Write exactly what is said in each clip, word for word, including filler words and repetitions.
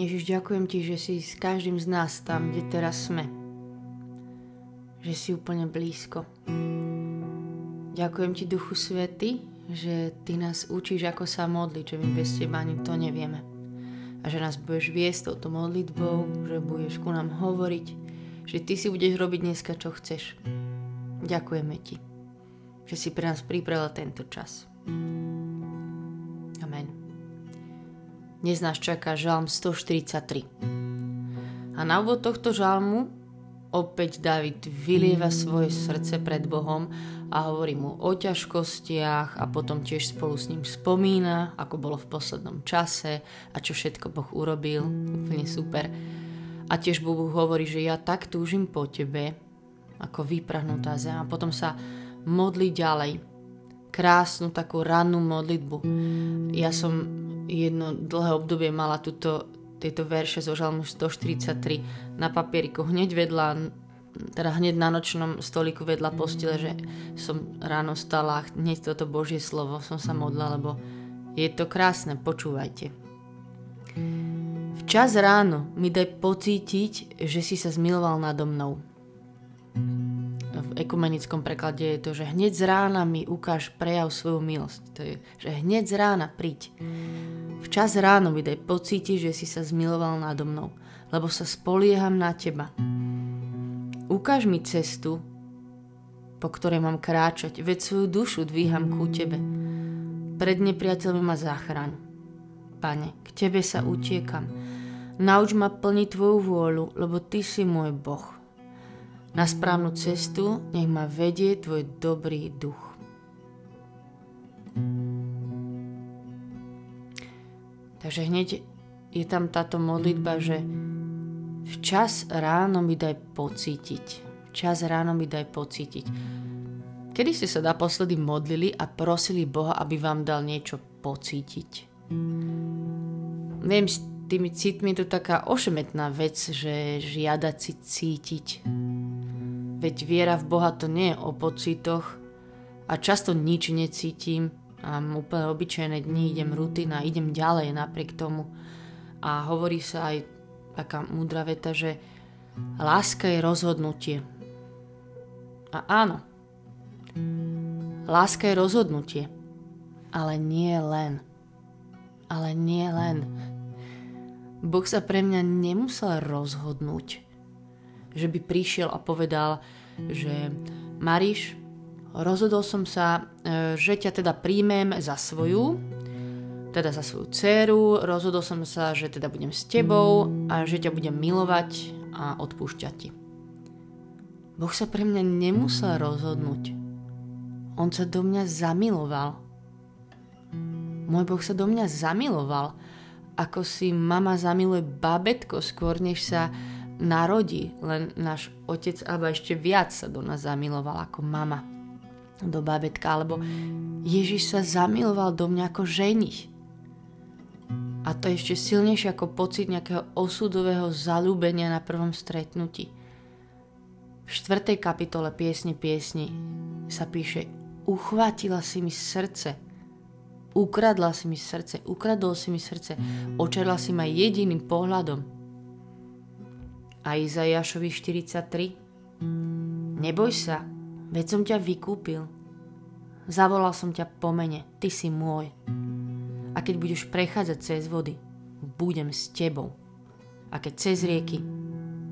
Ježiš, ďakujem Ti, že si s každým z nás tam, kde teraz sme. Že si úplne blízko. Ďakujem Ti, Duchu Svätý, že Ty nás učíš, ako sa modliť, že my bez Teba ani to nevieme. A že nás budeš viesť touto modlitbou, že budeš ku nám hovoriť, že Ty si budeš robiť dneska, čo chceš. Ďakujeme Ti, že si pre nás pripravila tento čas. Amen. Dnes nás čaká žalm sto štyridsaťtri. A na úvod tohto žalmu opäť Dávid vylieva svoje srdce pred Bohom a hovorí mu o ťažkostiach a potom tiež spolu s ním spomína, ako bolo v poslednom čase a čo všetko Boh urobil. Úplne super. A tiež Bohu hovorí, že ja tak túžim po tebe, ako vyprahnutá zem. A potom sa modlí ďalej. Krásnu takú rannú modlitbu. Ja som jedno dlhé obdobie mala tuto, tieto verše zo Žalmu sto štyridsaťtri na papieriku hneď vedľa, teda hneď na nočnom stoliku vedľa postele, že som ráno stala a hneď toto Božie slovo som sa modlila, lebo je to krásne, počúvajte. Včas ráno mi daj pocítiť, že si sa zmiloval nado mnou. V ekumenickom preklade je to, že hneď z rána mi ukáž prejav svoju milosť. To je, že hneď z rána príď. Včas ráno mi daj pocítiť, že si sa zmiloval nado mnou, lebo sa spolieham na teba. Ukáž mi cestu, po ktorej mám kráčať, veď svoju dušu dvíham ku tebe. Pred nepriateľmi ma zachraň. Pane, k tebe sa utiekam. Nauč ma plniť tvoju vôľu, lebo ty si môj Boh. Na správnu cestu nech ma vedie tvoj dobrý duch. Takže hneď je tam táto modlitba, že včas ráno mi daj pocítiť. Včas ráno mi daj pocítiť. Kedy ste sa naposledy modlili a prosili Boha, aby vám dal niečo pocítiť? Viem, s tými cítmi je to taká ošemetná vec, že žiadať si cítiť. Veď viera v Boha to nie je o pocitoch a často nič necítim a mám úplne obyčajné dni, idem rutina, idem ďalej napriek tomu. A hovorí sa aj taká múdra veta, že láska je rozhodnutie. A áno, láska je rozhodnutie, ale nie len. Ale nie len. Boh sa pre mňa nemusel rozhodnúť, že by prišiel a povedal, že Mariš, rozhodol som sa, že ťa teda príjmem za svoju, teda za svoju dceru, rozhodol som sa, že teda budem s tebou a že ťa budem milovať a odpúšťať ti. Boh sa pre mňa nemusel rozhodnúť. On sa do mňa zamiloval. Môj Boh sa do mňa zamiloval, ako si mama zamiluje babetko skôr, než sa narodí, len náš otec alebo ešte viac sa do nás zamiloval ako mama do babetka, alebo Ježiš sa zamiloval do mňa ako ženich. A to je ešte silnejšie ako pocit nejakého osudového zaľúbenia na prvom stretnutí. V štvrtej kapitole piesne piesni sa píše: uchvátila si mi srdce, ukradla si mi srdce, ukradol si mi srdce, očarla si ma jediným pohľadom. A Izaiášovi štyridsaťtri. Neboj sa, veď som ťa vykúpil. Zavolal som ťa po mene, ty si môj. A keď budeš prechádzať cez vody, budem s tebou. A keď cez rieky,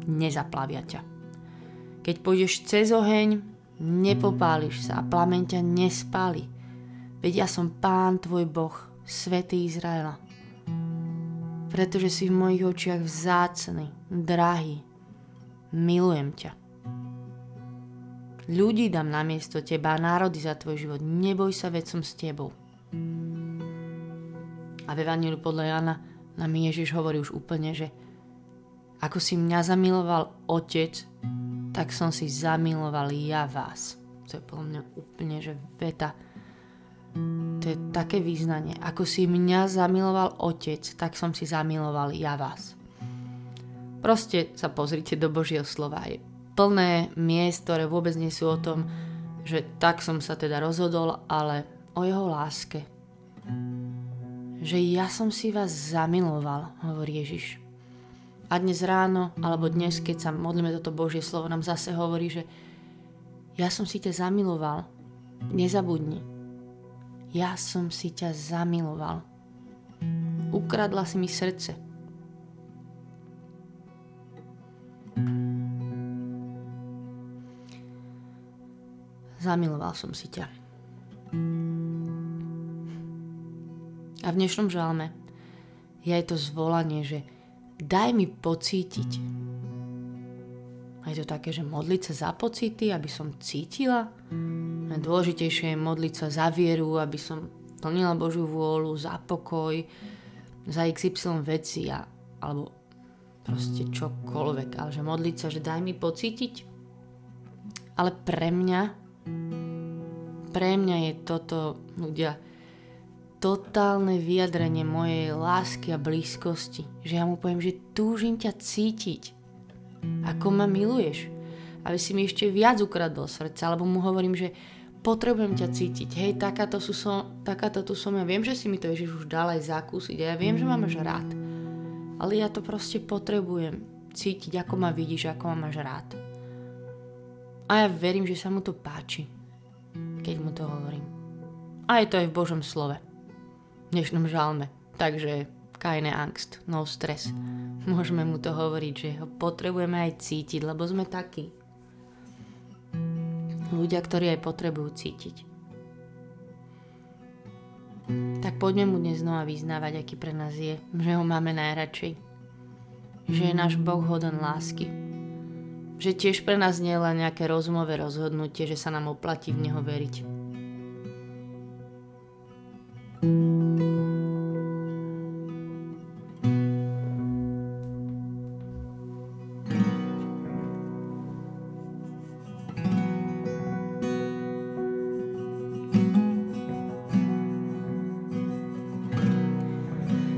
nezaplavia ťa. Keď pôjdeš cez oheň, nepopáliš sa a plameň ťa nespáli. Veď ja som Pán tvoj Boh, Svätý Izraela. Pretože si v mojich očiach vzácny, drahý, milujem ťa. Ľudí dám namiesto teba a národy za tvoj život. Neboj sa, veď som s tebou. A v Evanjeliu podľa Jána nám Ježiš hovorí už úplne, že ako si mňa zamiloval Otec, tak som si zamiloval ja vás. To je podľa mňa úplne, že veta. To je také význanie. Ako si mňa zamiloval Otec, tak som si zamiloval ja vás. Proste sa pozrite do Božieho slova. Je plné miest, ktoré vôbec nie sú o tom, že tak som sa teda rozhodol, ale o jeho láske. Že ja som si vás zamiloval, hovorí Ježiš. A dnes ráno, alebo dnes, keď sa modlíme toto Božie slovo, nám zase hovorí, že ja som si ťa zamiloval. Nezabudni. Ja som si ťa zamiloval. Ukradla si mi srdce. Zamiloval som si ťa. A v dnešnom žalme je aj to zvolanie, že daj mi pocítiť. A je to také, že modliť sa za pocity, aby som cítila. Najdôležitejšie je modliť sa za vieru, aby som plnila Božiu vôľu, za pokoj, za iks ypsilon veci, a, alebo proste čokoľvek. Ale že modliť sa, že daj mi pocítiť. Ale pre mňa Pre mňa je toto, ľudia, totálne vyjadrenie mojej lásky a blízkosti. Že ja mu poviem, že túžim ťa cítiť. Ako ma miluješ. Aby si mi ešte viac ukradol srdce. Alebo mu hovorím, že potrebujem ťa cítiť. Hej, takáto, sú som, takáto tu som. Ja viem, že si mi to Ježiš už dal aj zakúsiť. Ja viem, že ma máš rád. Ale ja to proste potrebujem cítiť, ako ma vidíš, ako ma máš rád. A ja verím, že sa mu to páči, keď mu to hovorím. A je to aj v Božom slove. V dnešnom žalme. Takže keine angst, no stres. Môžeme mu to hovoriť, že ho potrebujeme aj cítiť, lebo sme takí. Ľudia, ktorí aj potrebujú cítiť. Tak poďme mu dnes znova vyznávať, aký pre nás je. Že ho máme najradšej. Že je náš Boh hoden lásky. Že tiež pre nás nie je len nejaké rozumové rozhodnutie, že sa nám oplatí v neho veriť.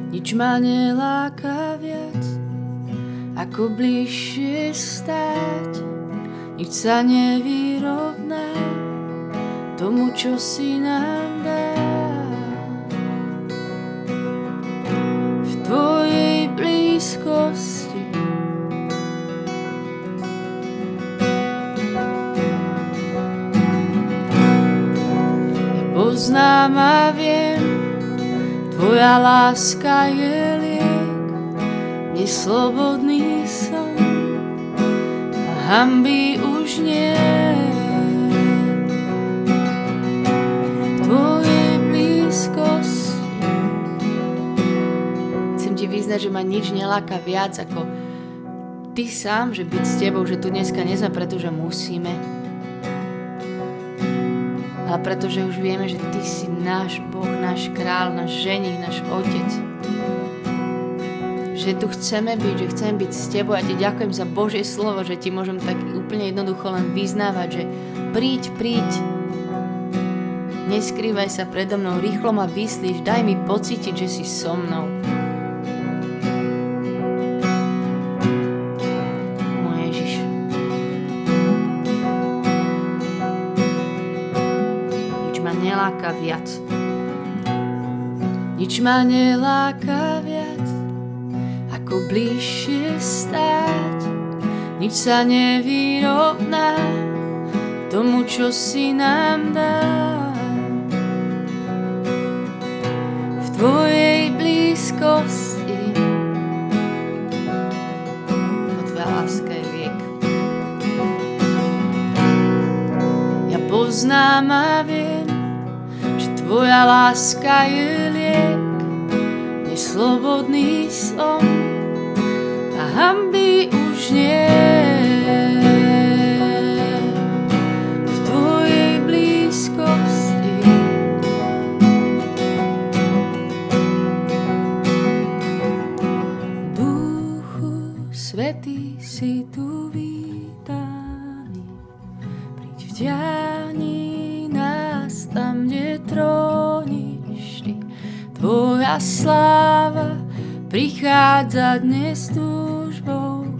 Nič ma neláka viac, ako bližšie stáť, nič sa nevyrovná tomu, čo si nám dá. V tvojej blízkosti ja poznám a viem, tvoja láska je slobodný som a hanby už nie. V tvojej blízkosti chcem ti vyznať, že ma nič neláka viac ako ty sám, že byť s tebou, že tu dneska nezme, pretože musíme, ale pretože už vieme, že ty si náš Boh, náš král, náš ženich, náš otec. Že tu chceme byť, že chcem byť s tebou. Ja ti ďakujem za Božie slovo, že ti môžem tak úplne jednoducho len vyznávať, že príď, príď. Neskrývaj sa predo mnou, rýchlo ma vyslíš, daj mi pocítiť, že si so mnou. Môj Ježiš. Nič ma neláka viac. Nič ma neláka viac. Ako bližšie stáť, nič sa nevyrovná tomu, čo si nám dá. V tvojej blízkosti tvoja láska je liek. Ja poznám a viem, že tvoja láska je liek. Neslobodný som a hanby už nie. V tvojej blízkosti Duchu Svätý si tu vítaný. Príď vťahni nás tam, kde tróniš ty. Tvoja sláva prichádza dnes tu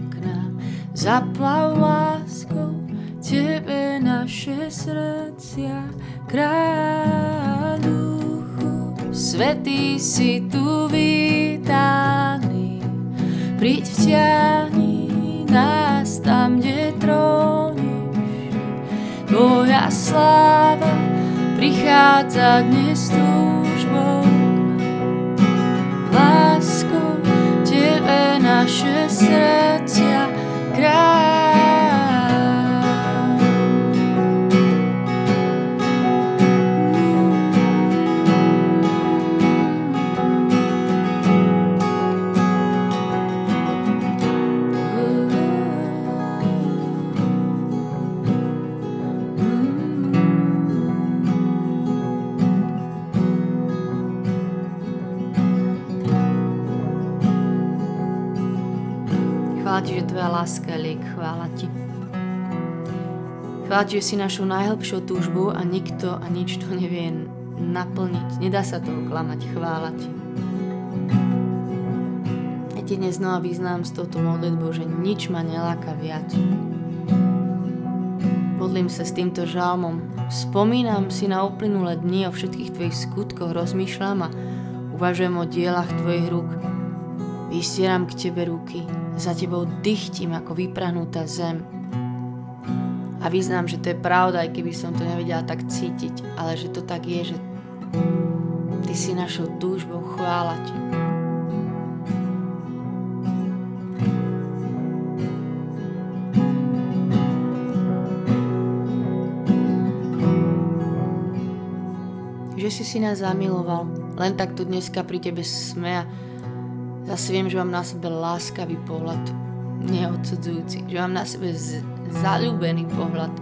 k nám, zaplav láskou tebe naše srdcia kráľ. Duchu Svätý si tu vítaný, Príď vťahni nás tam, kde tróniš. Tvoja sláva prichádza dnes túžbou, láskou Tebe naše srdcia kráľ. Chvála Ti, že Tvoja láska je liek, chvála Ti. Chvála Ti, že si našu najhlbšiu túžbu a nikto a nič to nevie naplniť. Nedá sa to oklamať, chvála Ti. Ja Ti dnes znova vyznám s touto modlitbou, že nič ma neláka viac. Modlím sa s týmto žalmom. Spomínam si na uplynulé dni, o všetkých Tvojich skutkoch rozmýšľam a uvažujem o dielach Tvojich rúk. Vystieram k Tebe ruky. Za Tebou dychtím ako vyprahnutá zem. A vyznám, že to je pravda, aj keby som to nevedela tak cítiť, ale že to tak je, že Ty si našou túžbou, chvála Ti. Že si si nás zamiloval, len tak tu dneska pri Tebe sme a zase viem, že mám na sebe láskavý pohľad, neodsudzujúci, že mám na sebe z- zaľúbený pohľad.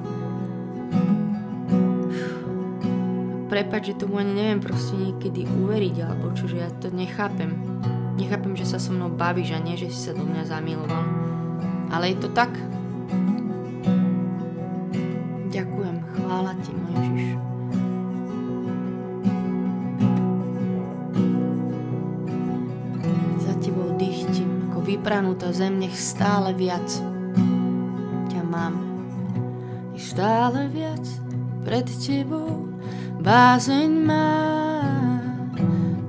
Prepáč, že tomu ani neviem proste niekedy uveriť, alebo čo, že ja to nechápem. Nechápem, že sa so mnou bavíš a nie, že si sa do mňa zamiloval. Ale je to tak. Ďakujem, chvála Ti, môj Ježiš. Vypranutá zem, nech stále viac ťa mám. Nech stále viac pred Tebou bázeň mám.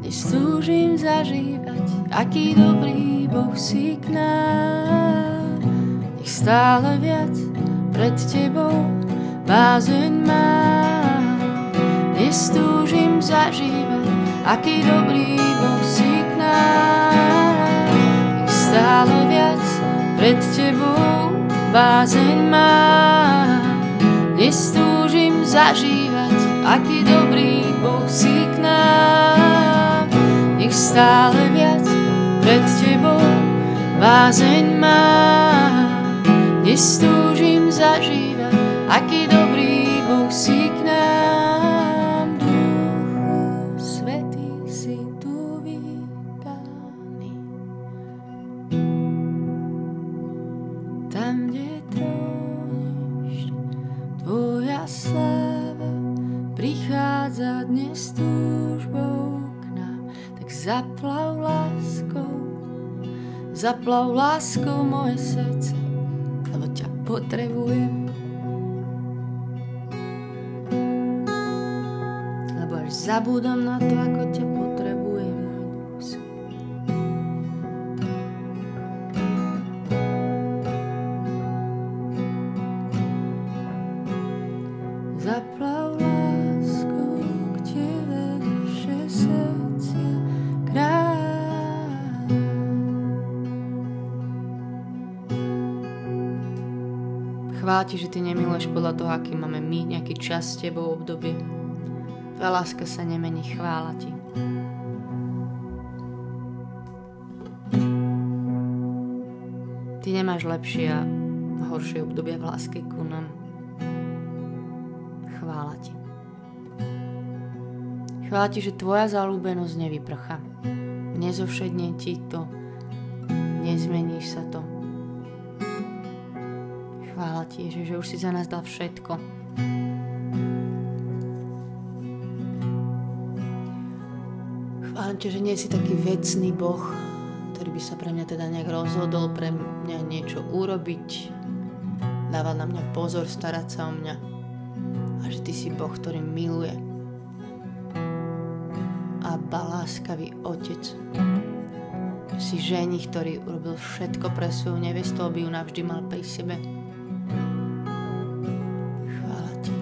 Nech stúžim zažívať, aký dobrý Boh si k nám. Nech stále viac pred Tebou bázeň mám. Nech stúžim zažívať, aký dobrý Boh si k nám. Stále viac pred Tebou bázeň mám. Nestúžim zažívať, aký dobrý Boh si k nám. Nech stále viac pred Tebou bázeň mám. Nestúžim zažívať, aký dobrý Boh si k nám. Duchu Svätý si tu vítaný. Tam, kde tróniš, Tvoja sláva prichádza dnes túžbou k nám. Tak zaplav láskou, zaplav láskou moje srdce, lebo ťa potrebujem. Lebo až zabudám na to, ako ťa potrebujem. Zaplav láskou k Tebe naše srdcia kráľ. Chvála Ti, že Ty nemiluješ podľa toho, aký máme my nejaký čas s Tebou obdobie. Tvoja láska sa nemení, chvála Ti. Ty nemáš lepšie a horšie obdobie v láske ku nám. Chvála Ti. Chvála Ti, že Tvoja zaľúbenosť nevyprchá. Nezovšedne Ti to. Nezmeníš sa to. Chvála Ti, Ježiš, že už si za nás dal všetko. Chvála Ti, že nie si taký vecný Boh, ktorý by sa pre mňa teda nejak rozhodol, pre mňa niečo urobiť, dávať na mňa pozor, starať sa o mňa. A že Ty si Boh, ktorý miluje. Abba, láskavý Otec. Že si ženich, ktorý urobil všetko pre svoju nevestu, aby ju navždy mal pri sebe. Chvála ti.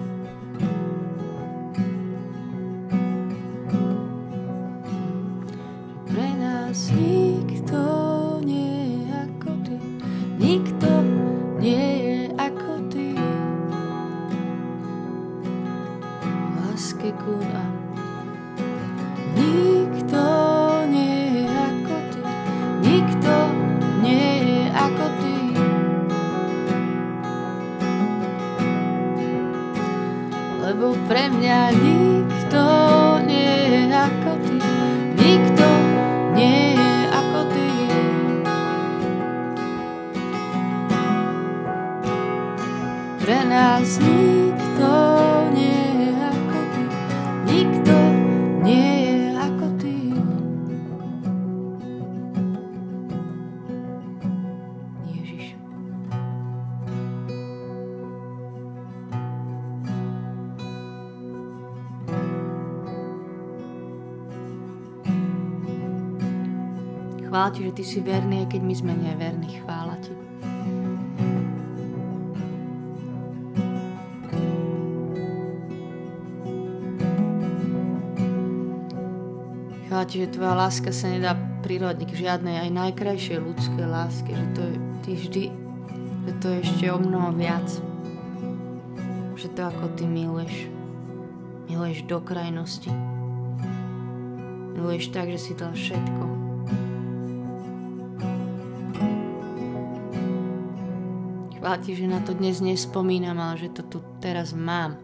Pre nás nikto nie je ako ty, nikto nie je ako ty. Láske ku nám. Nikto Lebo pre mňa nikto nie je ako ty, nikto nie je ako ty. Pre nás nikto nie je ako ty, nikto nie je ako ty. Ježiš. Chvála ti, že ty si verný, aj keď my sme neverní. Chvála ti. Chvála ti, že tvoja láska sa nedá prirodniť k žiadnej, aj najkrajšej ľudskej láske, že to je ty vždy, že to je ešte o mnoho viac. Že to, ako ty miluješ, miluješ do krajnosti. Miluješ tak, že si dal všetko. Chvála ti, že na to dnes nespomínam, ale že to tu teraz mám.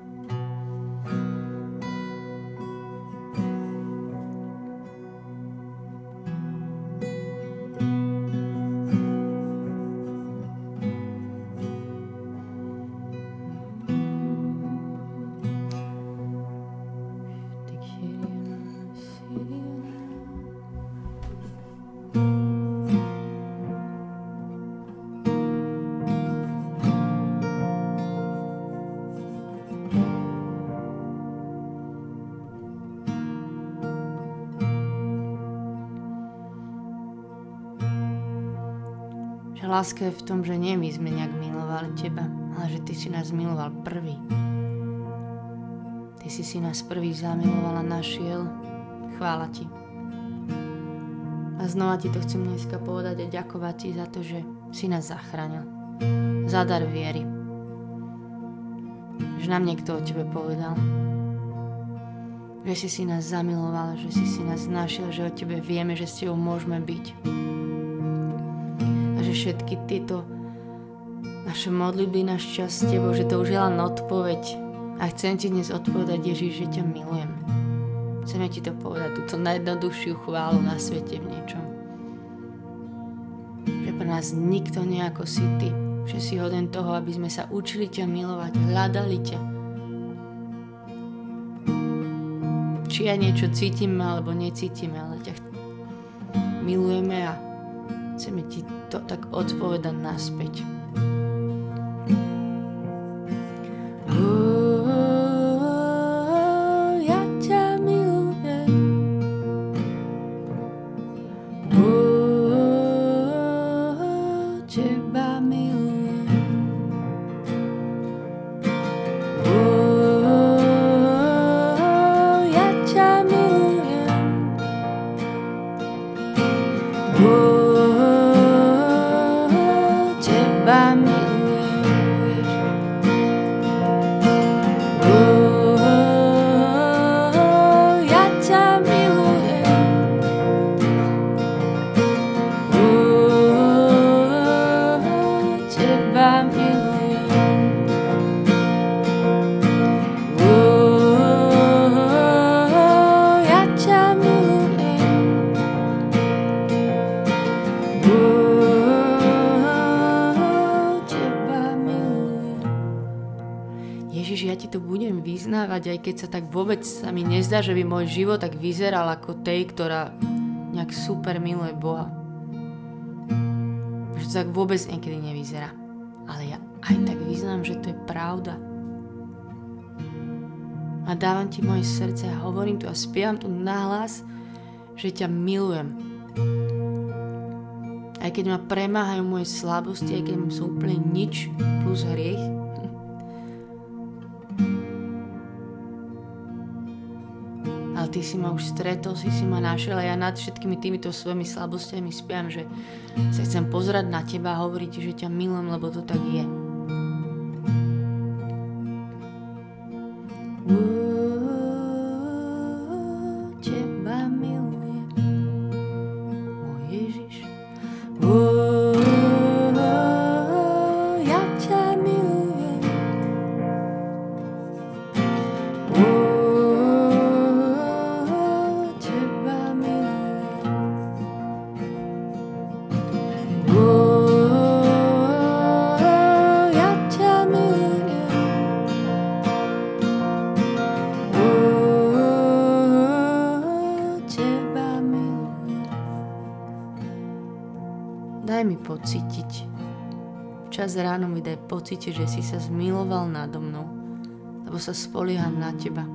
Láska je v tom, že nie my sme nejak milovali teba, ale že ty si nás miloval prvý. Ty si si nás prvý zamiloval a našiel. Chvála ti. A znova ti to chcem dneska povedať a ďakovať ti za to, že si nás zachránil. Za dar viery. Že nám niekto o tebe povedal. Že si si nás zamiloval, že si si nás našiel, že o tebe vieme, že s tebou môžeme byť. Všetky tieto naše modlitby, náš čas s tebou, že to už je len odpoveď. A chcem ti dnes odpovedať, Ježiš, že ťa milujem. Chcem ti to povedať, túto najjednoduchšiu chválu na svete v niečom. Že pre nás nikto nie ako si ty. Že si hoden toho, aby sme sa učili ťa milovať, hľadali ťa. Či ja niečo cítim, alebo necítim, ale ťa milujeme a chceme ti to tak odpovedať naspäť. Ó, ja ťa milujem. Ó, teba milujem. Ó, ja ťa milujem. Ó, aj keď sa tak vôbec sa mi nezdá, že by môj život tak vyzeral ako tej, ktorá nejak super miluje Boha. Že to tak vôbec niekedy nevyzerá. Ale ja aj tak vyznám, že to je pravda. A dávam ti moje srdce a hovorím tu a spievam tu nahlas, že ťa milujem. Aj keď ma premáhajú moje slabosti, aj keď som úplne nič plus hriech. Ale ty si ma už stretol, si si ma našiel a ja nad všetkými týmito svojimi slabostiami spiam, že sa chcem pozerať na teba a hovoriť, že ťa milujem, lebo to tak je. Daj mi pocítiť. Včas ráno mi daj pocítiť, že si sa zmiloval nado mnou, lebo sa spolieham na teba.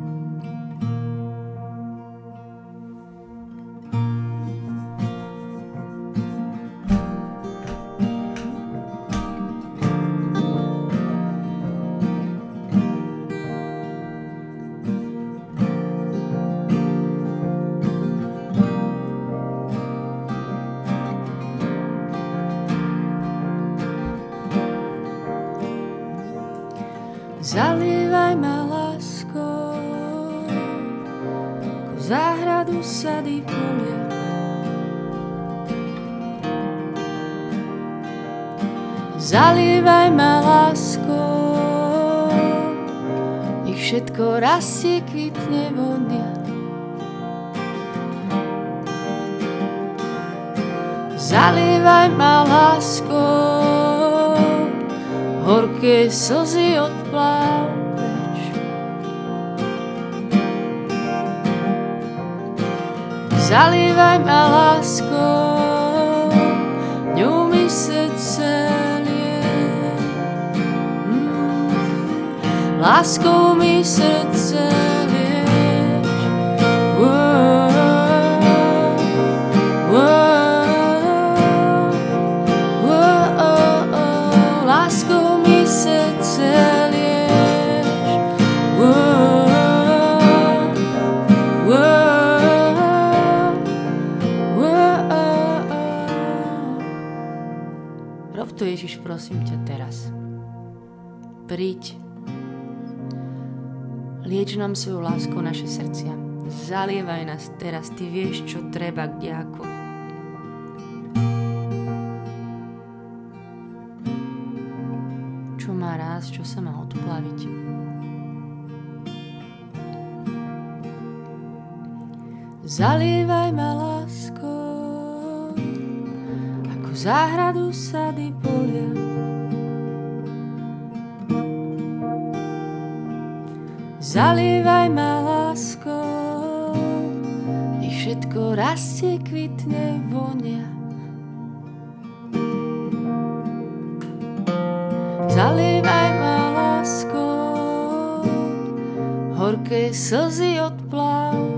Zalievaj ma láskou, ku záhradu sady polia. Zalievaj ma láskou, nech všetko rastie, kvitne, vonia. Zalievaj ma láskou, horké slzy odpláv preč. Zalievaj ma láskou, ňou mi srdce lieje. Mm, láskou mi srdce lieje. Wow. Ježiš, prosím ťa teraz. Príď. Lieč nám svoju lásku naše srdcia. Zalievaj nás teraz. Ty vieš, čo treba, kde ako. Čo má ráz, čo sa má odplaviť. Zalievaj ma láskou, záhradu sady polia. Zalievaj ma láskou, nech všetko rastie, kvitne, vonia. Zalievaj ma láskou, horké slzy odpláv.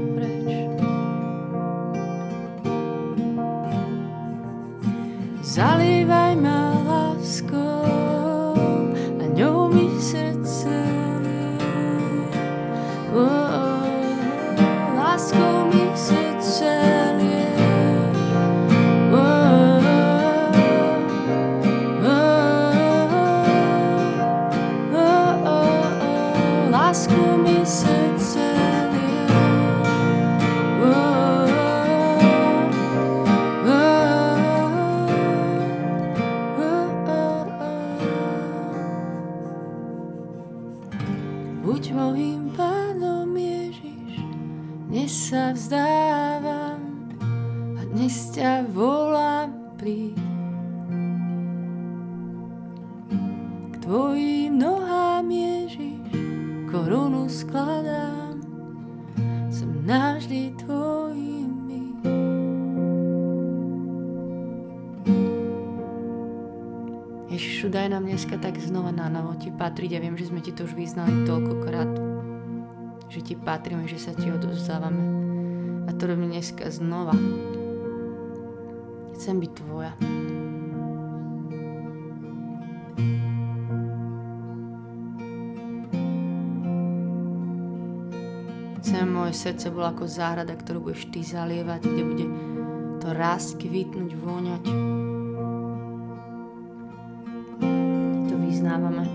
Zalievaj ma láskou, a ňou mi srdce lieje. Oh, oh, láskou mi srdce lieje. Oh, oh, oh, oh, oh, láskou mi srdce lieje. Oh, buď mojím Pánom Ježiš, dnes sa vzdávam a dnes ťa volám, príď. K tvojim nohám Ježiš korunu skladám, som navždy tvojim. Ježišu, daj nám dneska tak znova na novo ti patriť. Ja viem, že sme ti to už vyznali toľkokrát, že ti patríme, že sa ti odovzdávame. A to robíme dneska znova. chcem byť tvoja. Chcem, moje srdce bolo ako záhrada, ktorú budeš ty zalievať, kde bude to rásť, kvitnúť, vôňať. To vyznávame.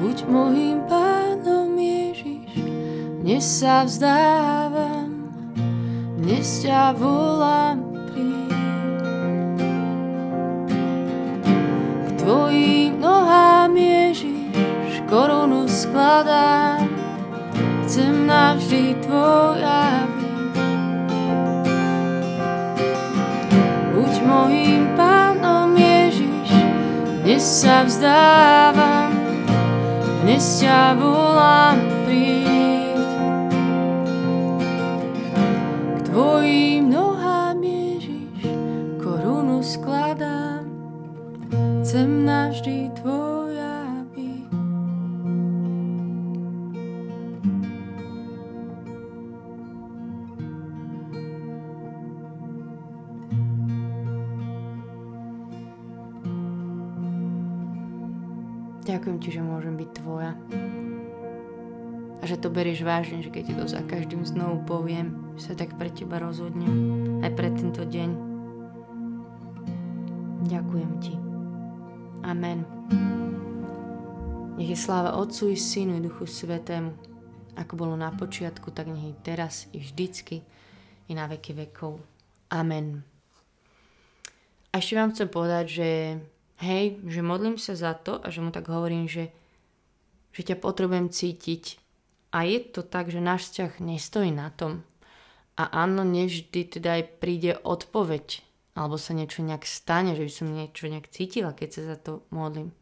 Buď môjim pánom, Ježiš, dnes sa vzdávam, dnes ťa volám, príď. K tvojim nohám, Ježiš, korunu skladám, chcem navždy tvoja byť. Buď mojím pánom, Ježiš, dnes sa vzdávam, dnes ťa volám, príď. K tvojim nohám, Ježiš, korunu skladám, chcem navždy tvoja. Ďakujem ti, že môžem byť tvoja. A že to berieš vážne, že keď ti to za každým znovu poviem, že sa tak pre teba rozhodnem aj pre tento deň. Ďakujem ti. Amen. Nech je sláva Otcu i Synu i Duchu Svätému, ako bolo na počiatku, tak nech je teraz i vždycky i na veky vekov. Amen. A ešte vám chcem povedať, že hej, že modlím sa za to a že mu tak hovorím, že, že ťa potrebujem cítiť. A je to tak, že náš vzťah nestojí na tom. A áno, nevždy teda aj príde odpoveď. Alebo sa niečo nejak stane, že by som niečo nejak cítila, keď sa za to modlím.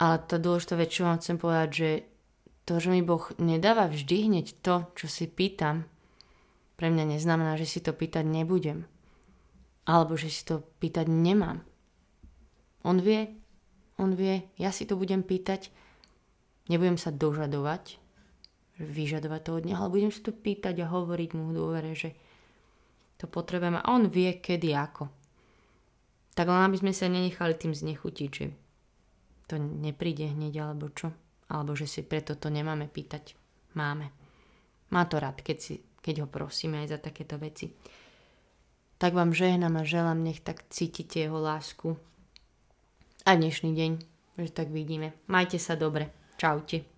Ale tá dôležitá vec, čo vám chcem povedať, že to, že mi Boh nedáva vždy hneď to, čo si pýtam, pre mňa neznamená, že si to pýtať nebudem. Alebo že si to pýtať nemám. On vie, on vie, ja si to budem pýtať, nebudem sa dožadovať, vyžadovať to od neho, ale budem si to pýtať a hovoriť mu v dôvere, že to potrebujem a on vie, kedy ako. Tak len aby sme sa nenechali tým znechutiť, že to nepríde hneď alebo čo, alebo že si preto to nemáme pýtať. Máme. Má to rád, keď, si, keď ho prosíme aj za takéto veci. Tak vám žehnám a želám, nech tak cítite jeho lásku. A dnešný deň, že tak vidíme. Majte sa dobre. Čaute.